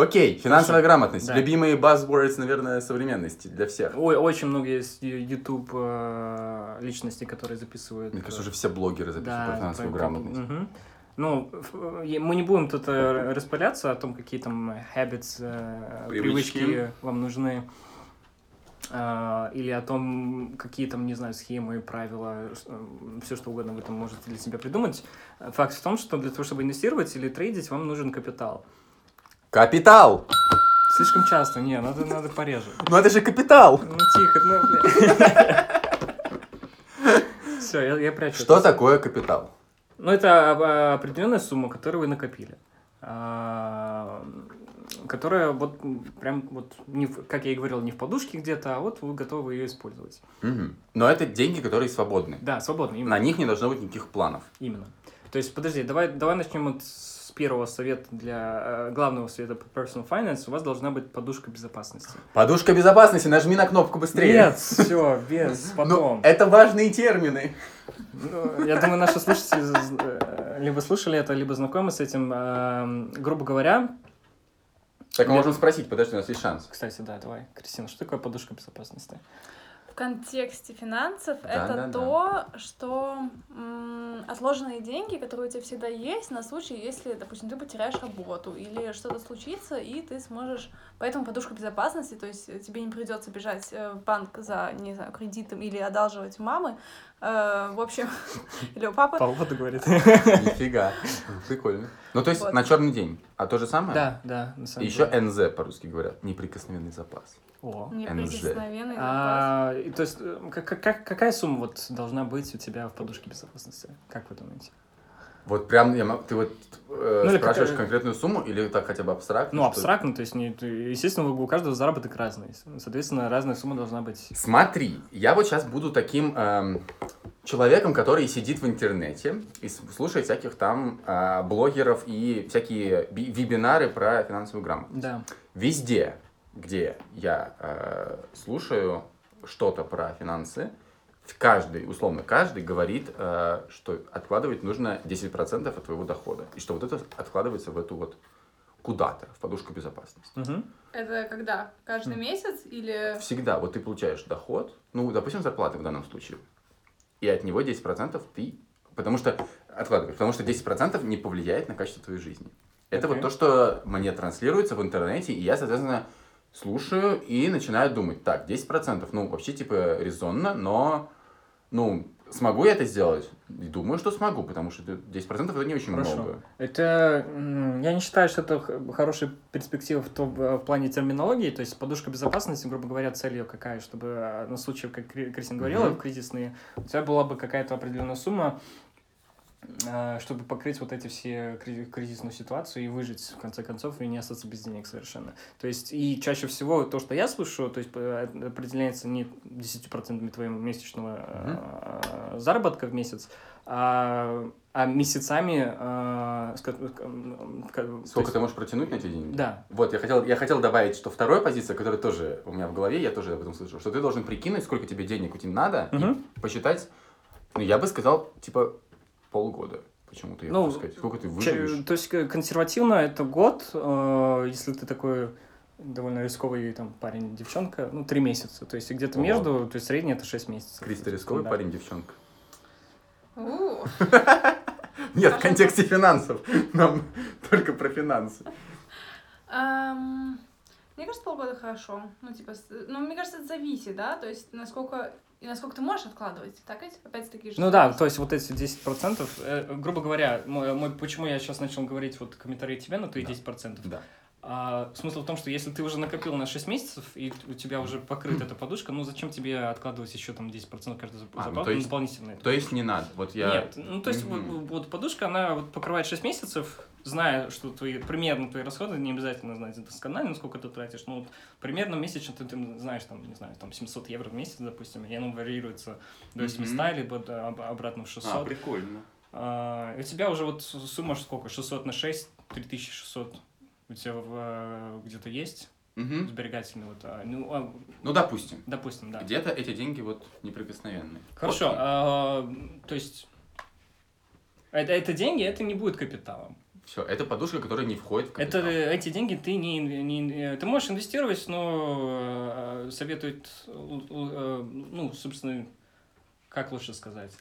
Окей, финансовая грамотность. Да. Любимые buzzwords, наверное, современности для всех. Ой, очень много есть YouTube личностей, которые записывают. Мне кажется, уже все блогеры записывают про финансовую грамотность. Угу. Ну, мы не будем тут распыляться о том, какие там habits, привычки вам нужны. Или о том, какие там, не знаю, схемы, правила, все что угодно вы там можете для себя придумать. Факт в том, что для того, чтобы инвестировать или трейдить, вам нужен капитал. Капитал! Слишком часто, не, надо пореже. Ну это же капитал! Ну тихо, Все, я прячу. Что такое капитал? Ну это определенная сумма, которую вы накопили. Которая вот прям вот, не, как я и говорил, не в подушке где-то, а вот вы готовы ее использовать. Угу. Но это деньги, которые свободны. Да, свободны. Именно. На них не должно быть никаких планов. Именно. То есть, подожди, давай начнем с первого совета, главного совета по personal finance. У вас должна быть подушка безопасности. Подушка безопасности, нажми на кнопку быстрее. Нет, все, без, потом. Это важные термины. Я думаю, наши слушатели либо слушали это, либо знакомы с этим. Грубо говоря... Так мы можем спросить, подожди, у нас есть шанс. Кстати, да, давай, Кристина, что такое подушка безопасности? В контексте финансов что отложенные деньги, которые у тебя всегда есть на случай, если, допустим, ты потеряешь работу или что-то случится, и ты сможешь... Поэтому подушка безопасности, то есть тебе не придется бежать в банк за, не знаю, кредитом или одалживать у мамы, в общем, или у папы. Погода говорит. Нифига, прикольно. Ну, то есть на черный день. А то же самое? Да, на самом деле. Еще НЗ по-русски говорят, неприкосновенный запас. О, неприкосновенный запас. То есть какая сумма вот должна быть у тебя в подушке безопасности? Как вы думаете? Вот прям, ты вот спрашиваешь конкретную сумму или так хотя бы абстрактно? Ну, абстрактно, то есть, естественно, у каждого заработок разный. Соответственно, разная сумма должна быть. Смотри, я вот сейчас буду таким человеком, который сидит в интернете и слушает всяких там блогеров и всякие вебинары про финансовую грамотность. Да. Везде, где я слушаю что-то про финансы, каждый говорит, что откладывать нужно 10% от твоего дохода. И что вот это откладывается в эту вот куда-то, в подушку безопасности. Угу. Это когда? Каждый месяц или... Всегда. Вот ты получаешь доход, ну, допустим, зарплаты в данном случае. И от него 10% ты... Потому что откладываешь. Потому что 10% не повлияет на качество твоей жизни. Это вот то, что мне транслируется в интернете, и я, соответственно, слушаю и начинаю думать. Так, 10%, ну, вообще, типа, резонно, но... Ну, смогу я это сделать? Думаю, что смогу, потому что 10% это не очень много. Это, я не считаю, что это хорошая перспектива в плане терминологии, то есть подушка безопасности, грубо говоря, цель ее какая, чтобы на случай, как Кристина говорила, кризисные, у тебя была бы какая-то определенная сумма, чтобы покрыть вот эти все кризисную ситуацию и выжить, в конце концов, и не остаться без денег совершенно. То есть, и чаще всего то, что я слышу, то есть, определяется не 10% твоего месячного заработка в месяц, а месяцами... Сколько ты можешь протянуть на эти деньги? Да. Вот, я хотел добавить, что вторая позиция, которая тоже у меня в голове, я тоже об этом слышал, что ты должен прикинуть, сколько тебе денег у тебя надо, и посчитать, ну, я бы сказал, типа... Полгода почему-то, я могу сказать. Сколько ты выживешь? То есть, консервативно это год, если ты такой довольно рисковый там парень, девчонка, ну, 3 месяца. То есть, где-то между, то есть, средний это 6 месяцев. Кристи, рисковый парень, девчонка? Нет, в контексте финансов. Нам только про финансы. Мне кажется, полгода хорошо. Ну, типа, ну, мне кажется, это зависит, да? То есть, насколько ты можешь откладывать, так ведь? Опять-таки же... Ну да, то есть вот эти 10%, грубо говоря, почему я сейчас начал говорить вот комментарии тебе на твои 10%. Да. Смысл в том, что если ты уже накопил на 6 месяцев, и у тебя уже покрыта эта подушка, ну зачем тебе откладывать еще там 10% каждый зарплату дополнительно? То есть не надо? Вот я... Нет, ну то есть вот подушка, она вот покрывает 6 месяцев, зная, что примерно твои расходы, не обязательно знать досконально, сколько ты тратишь, но вот примерно месячно ты знаешь, там, не знаю, там 700 евро в месяц, допустим, и оно варьируется до 700, либо обратно в 600. Прикольно. У тебя уже вот сумма сколько? 600 на 6, 3600. У тебя где-то есть сберегательный вот... Ну, допустим. Допустим, да. Где-то эти деньги вот неприкосновенные. Хорошо. То есть это деньги, это не будет капиталом. Все, это подушка, которая не входит в капитал. Эти деньги ты не... Ты можешь инвестировать, но советуют, ну, собственно, как лучше сказать...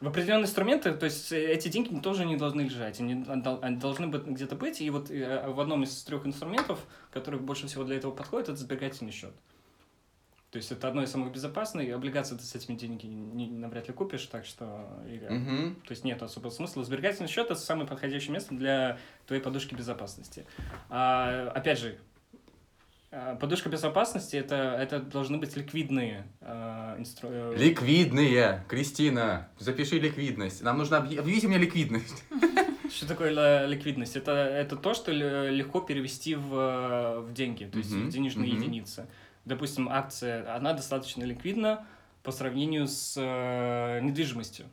В определенные инструменты, то есть эти деньги тоже не должны лежать, они должны где-то быть, и вот в одном из трех инструментов, который больше всего для этого подходит, это сберегательный счет. То есть это одно из самых безопасных, и облигации ты с этими деньгами навряд ли купишь, так что то есть нет особого смысла. Сберегательный счет – это самое подходящее место для твоей подушки безопасности. Опять же, подушка безопасности – это должны быть ликвидные инструменты. Ликвидные! Кристина, запиши ликвидность. Нам нужно объявить мне ликвидность. Что такое ликвидность? Это то, что легко перевести в деньги, то есть в денежные единицы. Допустим, акция, она достаточно ликвидна по сравнению с недвижимостью.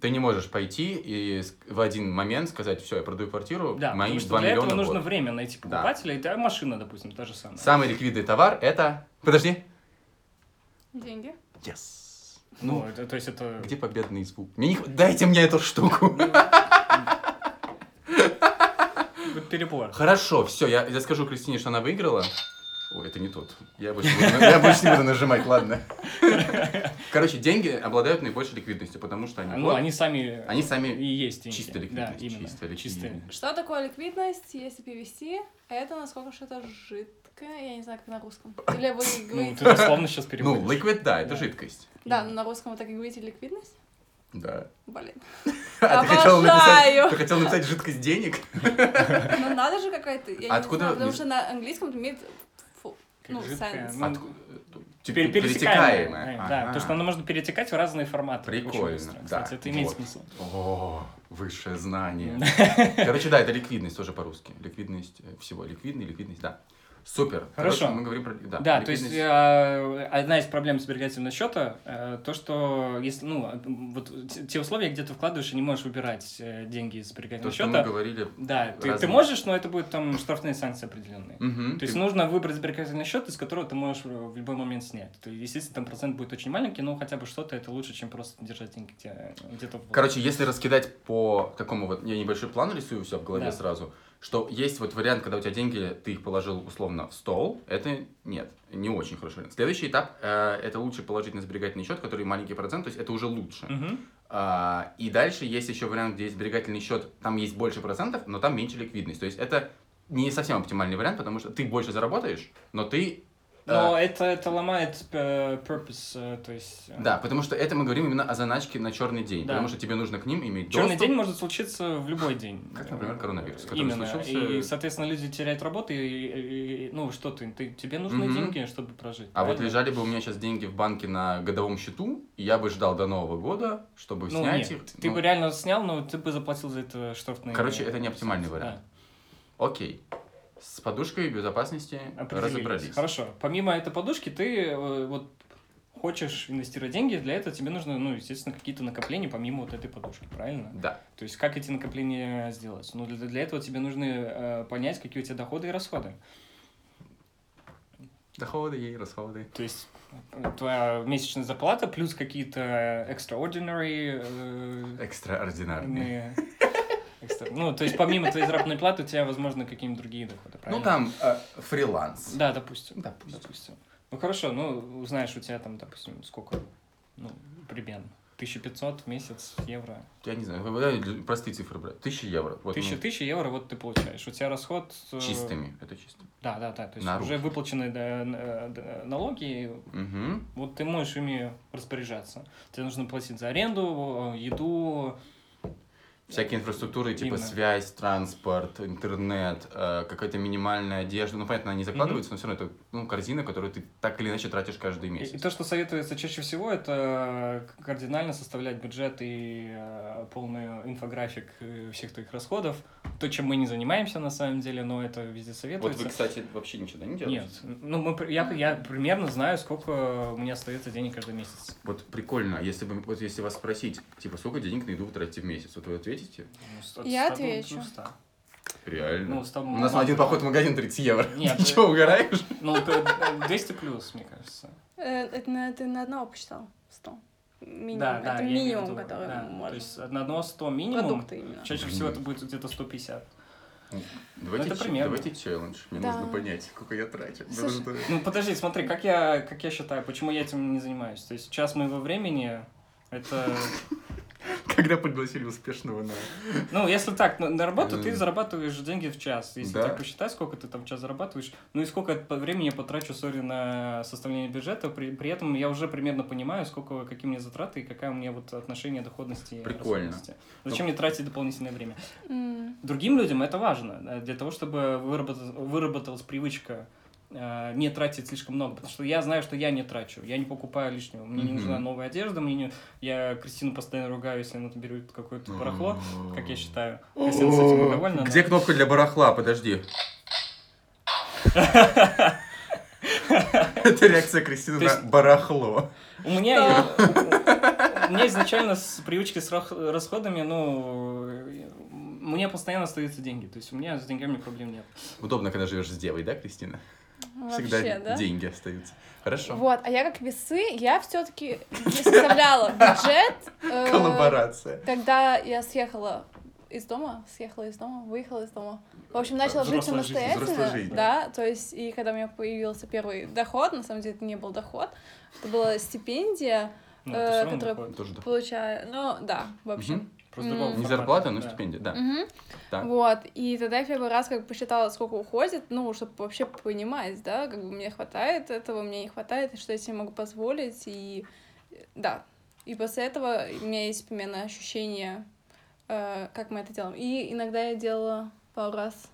Ты не можешь пойти и в один момент сказать, все, я продаю квартиру, да, мои 2 миллиона в год. Для этого нужно время найти покупателя, да. И машина, допустим, та же самая. Самый ликвидный товар – это… Подожди. Деньги. Yes. Ну, это, то есть это… Где победный звук? Дайте мне эту штуку. Перепор. Хорошо, все, я скажу Кристине, что она выиграла. Ой, это не тот. Я больше не буду нажимать, ладно. Короче, деньги обладают наибольшей ликвидностью, потому что они... Они сами и есть деньги. Чистая ликвидность. Да, именно. Чистая. Что такое ликвидность, если перевести? Это насколько что-то жидкое, я не знаю, как на русском. Или вы говорите... Ну, ты условно сейчас переводишь. Ну, ликвид, да, это жидкость. Да, но на русском вы так и говорите ликвидность? Да. Блин. Обожаю! Ты хотел написать жидкость денег? Ну, надо же какая-то... Откуда? Потому что на английском имеет... Ну, теперь перетекаемое. Да, потому что оно можно перетекать в разные форматы. Прикольно. Кстати, да, это имеет смысл. О, высшее знание. Короче, да, это ликвидность тоже по-русски. Ликвидность всего. Ликвидность, да. Супер. Хорошо. Короче, мы говорим про... Да, то есть одна из проблем сберегательного счета, то, что если, вот те условия, где ты вкладываешь и не можешь выбирать деньги из сберегательного счета. То, что мы говорили. Да, ты можешь, но это будут там штрафные санкции определенные. Угу, то есть нужно выбрать сберегательный счет, из которого ты можешь в любой момент снять. То есть, естественно, там процент будет очень маленький, но хотя бы что-то это лучше, чем просто держать деньги где-то... Короче, если раскидать по такому вот... Я небольшой план рисую все в голове сразу. Что есть вот вариант, когда у тебя деньги, ты их положил условно в стол, это нет, не очень хороший вариант. Следующий этап это лучше положить на сберегательный счет, который маленький процент, то есть это уже лучше. И дальше есть еще вариант, где есть сберегательный счет, там есть больше процентов, но там меньше ликвидность. То есть это не совсем оптимальный вариант, потому что ты больше заработаешь, но ты... Но это ломает purpose, то есть... Да, потому что это мы говорим именно о заначке на черный день, потому что тебе нужно к ним иметь доступ. Черный день может случиться в любой день. Как, например, коронавирус, который случился... Именно, и, соответственно, люди теряют работу, и что тебе нужны деньги, чтобы прожить. А правильно? Вот лежали бы у меня сейчас деньги в банке на годовом счету, и я бы ждал до Нового года, чтобы снять их. Ты бы реально снял, но ты бы заплатил за это штрафные... Короче, это не оптимальный вариант. Да. Окей. С подушкой безопасности разобрались. Хорошо. Помимо этой подушки, ты хочешь инвестировать деньги, для этого тебе нужно, естественно, какие-то накопления помимо этой подушки, правильно? Да. То есть, как эти накопления сделать? Для этого тебе нужно понять, какие у тебя доходы и расходы. Доходы и расходы. То есть, твоя месячная зарплата плюс какие-то экстраординарные. То есть, помимо твоей заработной платы, у тебя, возможно, какие-нибудь другие доходы, правильно? Там фриланс. Да, допустим. Ну, хорошо, узнаешь, у тебя там, допустим, сколько, примерно, 1500 в месяц евро. Я не знаю, простые цифры брать. 1000 евро. Вот 1000 евро ты получаешь. У тебя расход... Чистыми, это чистыми. Да, то есть уже выплаченные налоги, ты можешь ими распоряжаться. Тебе нужно платить за аренду, еду... Всякие инфраструктуры, типа связь, транспорт, интернет, какая-то минимальная одежда. Понятно, они закладываются, но все равно это корзина, которую ты так или иначе тратишь каждый месяц. И то, что советуется чаще всего, это кардинально составлять бюджет и полный инфографик всех твоих расходов. То, чем мы не занимаемся на самом деле, но это везде советуется. Вот вы, кстати, вообще ничего не делаете? Нет. Я примерно знаю, сколько у меня остается денег каждый месяц. Вот прикольно, если вас спросить, сколько денег на еду вы тратите в месяц, вот вы ответите? Я отвечу. Реально? У нас на один поход в магазин 30 евро. Нет, ты что, угораешь? 200 плюс, мне кажется. Это ты на одного посчитал? 100. минимум, да, это да, минимум, виду, который да, можно. То есть на одно 100 минимум, чаще всего это будет где-то 150. Давайте челлендж, мне нужно понять, сколько я трачу. Слушай, потому что... Ну подожди, смотри, как я считаю, почему я этим не занимаюсь. То есть час моего времени это... Когда пригласили успешного на... Ну, если так, на работу ты зарабатываешь деньги в час. Если так посчитай, сколько ты там в час зарабатываешь, ну и сколько времени я потрачу, на составление бюджета. При этом я уже примерно понимаю, сколько, какие мне затраты и какая у меня вот отношение доходности и расходности. Зачем мне тратить дополнительное время? Другим людям это важно. Для того, чтобы выработалась привычка не тратить слишком много, потому что я знаю, что я не трачу, я не покупаю лишнего, мне не нужна новая одежда, я Кристину постоянно ругаю, если она берет какое-то барахло, как я считаю. Кристина с этим недовольна. Где кнопка для барахла? Подожди. Это реакция Кристины на барахло. У меня изначально с привычки с расходами, мне постоянно остаются деньги, то есть у меня с деньгами проблем нет. Удобно, когда живешь с девой, да, Кристина? Вообще, всегда да? Деньги остаются. Хорошо. Вот, а я как весы, я все-таки составляла бюджет. Коллаборация. Когда я выехала из дома. В общем, начала жить самостоятельно. Да, то есть, и когда у меня появился первый доход, на самом деле это не был доход, это была стипендия, которую получаю. В общем. Не зарплата, но стипендия, да. Вот, и тогда я первый раз посчитала, сколько уходит, чтобы вообще понимать, да, мне хватает этого, мне не хватает, что я себе могу позволить, и после этого у меня есть примерно ощущение, как мы это делаем. И иногда я делала пару раз,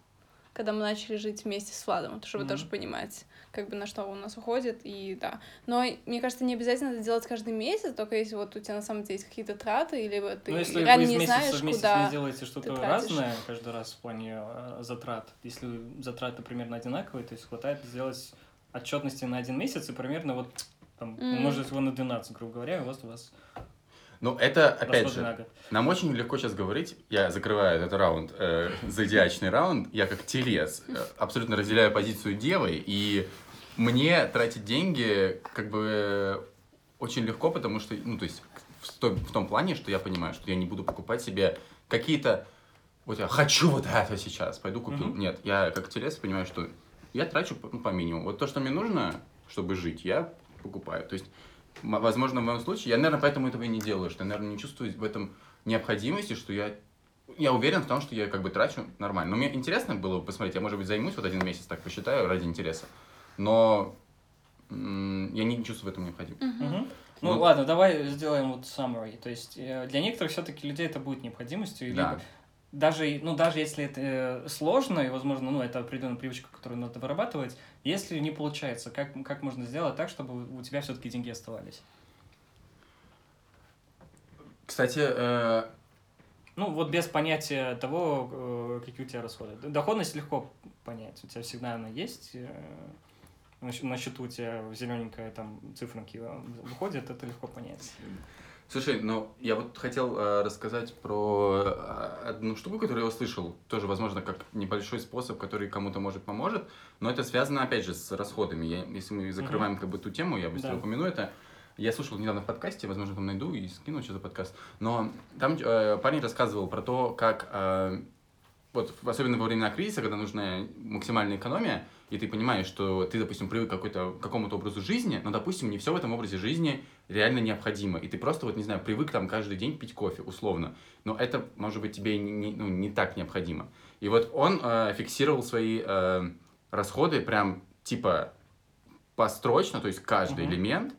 когда мы начали жить вместе с Владом, чтобы тоже понимать, на что у нас уходит, Но, мне кажется, не обязательно это делать каждый месяц, только если у тебя на самом деле есть какие-то траты, или ты реально не знаешь, куда ты тратишь. Ну, если вы из месяца в месяц не делаете что-то разное каждый раз в плане затрат, если затраты примерно одинаковые, то есть хватает сделать отчетности на один месяц и примерно умножить его на 12, грубо говоря, и у вас... Ну, это, опять же, нам очень легко сейчас говорить, я закрываю этот раунд, зодиачный раунд, я как телец, абсолютно разделяю позицию девы, и мне тратить деньги очень легко, потому что, в том плане, что я понимаю, что я не буду покупать себе какие-то, я хочу это сейчас, пойду куплю. Нет, я как телец понимаю, что я трачу по минимуму. Вот то, что мне нужно, чтобы жить, я покупаю, то есть... Возможно, в моем случае. Я, наверное, поэтому этого и не делаю, что я, наверное, не чувствую в этом необходимости, что я уверен в том, что я трачу нормально. Но мне интересно было бы посмотреть, я, может быть, займусь один месяц, так посчитаю, ради интереса. Но я не чувствую в этом необходимости. Ну ладно, давай сделаем summary. То есть для некоторых все-таки людей это будет необходимостью. Да. Либо... Даже если это сложно, и, возможно, это определенная привычка, которую надо вырабатывать, если не получается, как можно сделать так, чтобы у тебя все-таки деньги оставались? Кстати, без понятия того, какие у тебя расходы. Доходность легко понять, у тебя всегда она есть, на счету у тебя зелененькая циферки выходит, это легко понять. Слушай, я хотел рассказать про одну штуку, которую я услышал, тоже, возможно, как небольшой способ, который кому-то поможет, но это связано, опять же, с расходами. Если мы закрываем ту тему, я быстро упомяну это. Я слушал недавно в подкасте, возможно, там найду и скину сейчас за подкаст, но там парень рассказывал про то, как, особенно во времена кризиса, когда нужна максимальная экономия, и ты понимаешь, что ты, допустим, привык к какому-то образу жизни, но, допустим, не все в этом образе жизни реально необходимо. И ты просто, привык каждый день пить кофе, условно. Но это, может быть, тебе не так необходимо. И он фиксировал свои расходы прям построчно, то есть каждый элемент.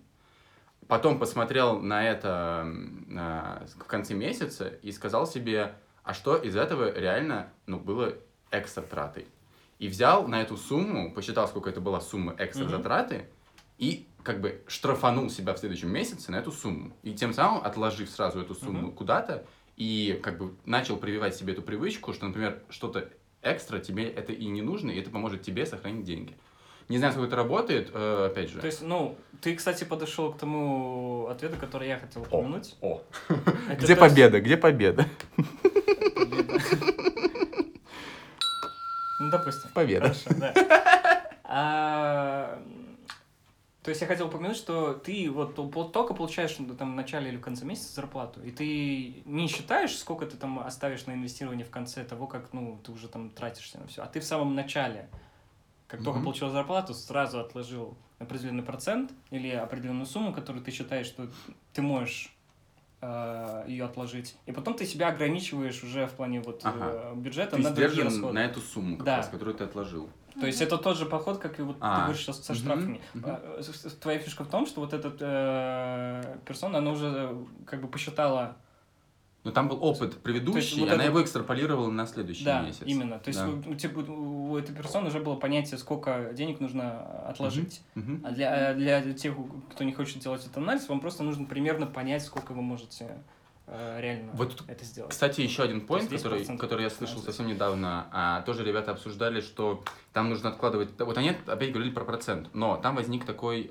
Потом посмотрел на это в конце месяца и сказал себе, а что из этого реально было экстра тратой. И взял на эту сумму, посчитал, сколько это была сумма экстра затраты, и штрафанул себя в следующем месяце на эту сумму. И тем самым, отложив сразу эту сумму куда-то, и начал прививать себе эту привычку, что, например, что-то экстра тебе это и не нужно, и это поможет тебе сохранить деньги. Не знаю, сколько это работает, опять же. То есть, ты, кстати, подошел к тому ответу, который я хотел упомянуть. Где победа? Где победа? Допустим. Победа. Хорошо, да. То есть я хотел упомянуть, что ты вот только получаешь там, в начале или в конце месяца зарплату, и ты не считаешь, сколько ты там оставишь на инвестирование в конце того, как ты уже там тратишься на все. А ты в самом начале, как только получил зарплату, сразу отложил определенный процент или определенную сумму, которую ты считаешь, что ты можешь ее отложить. И потом ты себя ограничиваешь уже в плане вот бюджета на другие расходы. На эту сумму, как раз, которую ты отложил. То есть это тот же подход, как и вот ты говоришь со штрафами. Твоя фишка в том, что вот эта персона, она уже как бы посчитала... Но там был опыт предыдущий, она его экстраполировала на следующий месяц. Да, именно. То есть у этой персоны уже было понятие, сколько денег нужно отложить. А для тех, кто не хочет делать этот анализ, вам просто нужно примерно понять, сколько вы можете реально вот, это сделать. Кстати, еще один поинт, который я слышал совсем недавно, тоже ребята обсуждали, что там нужно откладывать... Вот они опять говорили про процент, но там возник такой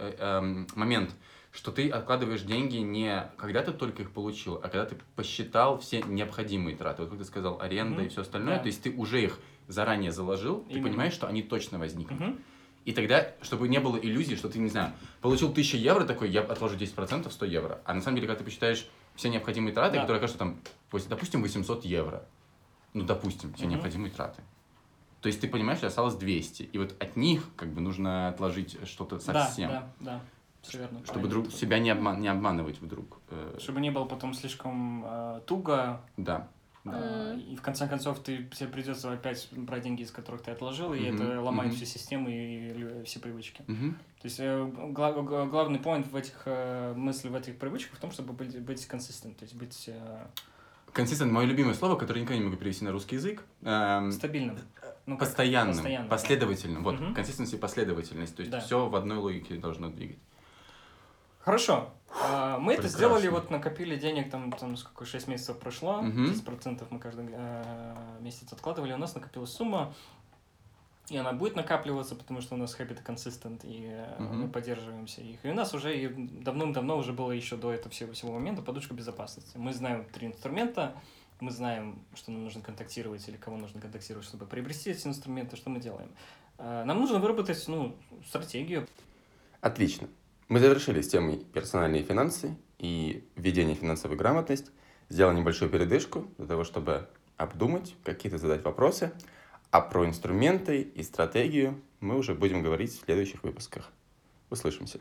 момент, что ты откладываешь деньги не когда ты только их получил, а когда ты посчитал все необходимые траты. Вот как ты сказал, аренда и все остальное, то есть ты уже их заранее заложил, ты понимаешь, что они точно возникнут. И тогда, чтобы не было иллюзии, что ты, не знаю, получил 1000 евро, такой, я отложу 10%, 100 евро. А на самом деле, когда ты посчитаешь все необходимые траты, которые окажутся там, допустим, 800 евро. Ну, допустим, все необходимые траты. То есть ты понимаешь, что осталось 200. И вот от них как бы нужно отложить что-то совсем. Да. Верно, чтобы себя не обманывать вдруг. Чтобы не было потом слишком туго. И в конце концов тебе придется опять брать деньги, из которых ты отложил, и это ломает все системы и все привычки. То есть главный поинт в этих мыслях, в этих привычках в том, чтобы быть консистент, то есть быть... Консистент – мое любимое слово, которое никогда не могу перевести на русский язык. Стабильным. Постоянным, последовательным. Вот, консистенция и последовательность. То есть все в одной логике должно двигать. Хорошо. Мы это сделали, вот накопили денег, там сколько, 6 месяцев прошло, 10% мы каждый месяц откладывали, у нас накопилась сумма, и она будет накапливаться, потому что у нас habit consistent, и мы поддерживаемся их. И у нас уже давным-давно уже было еще до этого всего момента подушка безопасности. Мы знаем 3 инструмента, мы знаем, что нам нужно контактировать или кого нужно контактировать, чтобы приобрести эти инструменты, что мы делаем. Нам нужно выработать стратегию. Отлично. Мы завершили с темой персональные финансы и введение финансовой грамотности. Сделал небольшую передышку для того, чтобы обдумать, какие-то задать вопросы. А про инструменты и стратегию мы уже будем говорить в следующих выпусках. Услышимся.